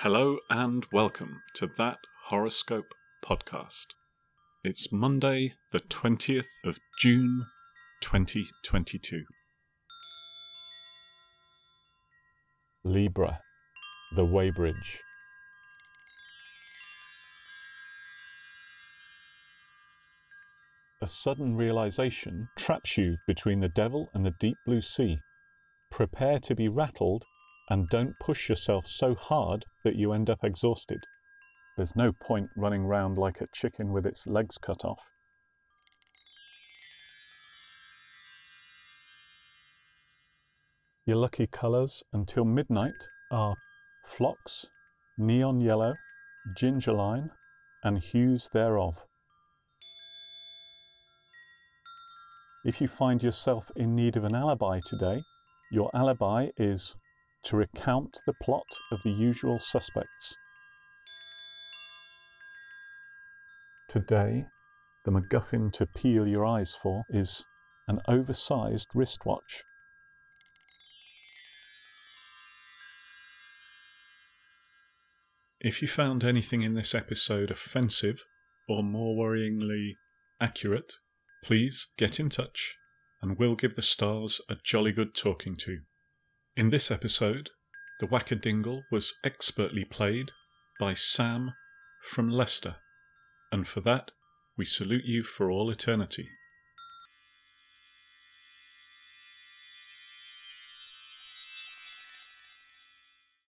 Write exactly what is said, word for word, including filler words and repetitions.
Hello and welcome to That Horoscope Podcast. It's Monday, the twentieth of June, twenty twenty-two. Libra, the Weybridge. A sudden realization traps you between the devil and the deep blue sea. Prepare to be rattled, and don't push yourself so hard that you end up exhausted. There's no point running round like a chicken with its legs cut off. Your lucky colours until midnight are phlox, neon yellow, gingerline, and hues thereof. If you find yourself in need of an alibi today, your alibi is to recount the plot of The Usual Suspects. Today, the MacGuffin to peel your eyes for is an oversized wristwatch. If you found anything in this episode offensive, or more worryingly accurate, please get in touch, and we'll give the stars a jolly good talking to. In this episode, the Wackadingle was expertly played by Sam from Leicester, and for that, we salute you for all eternity.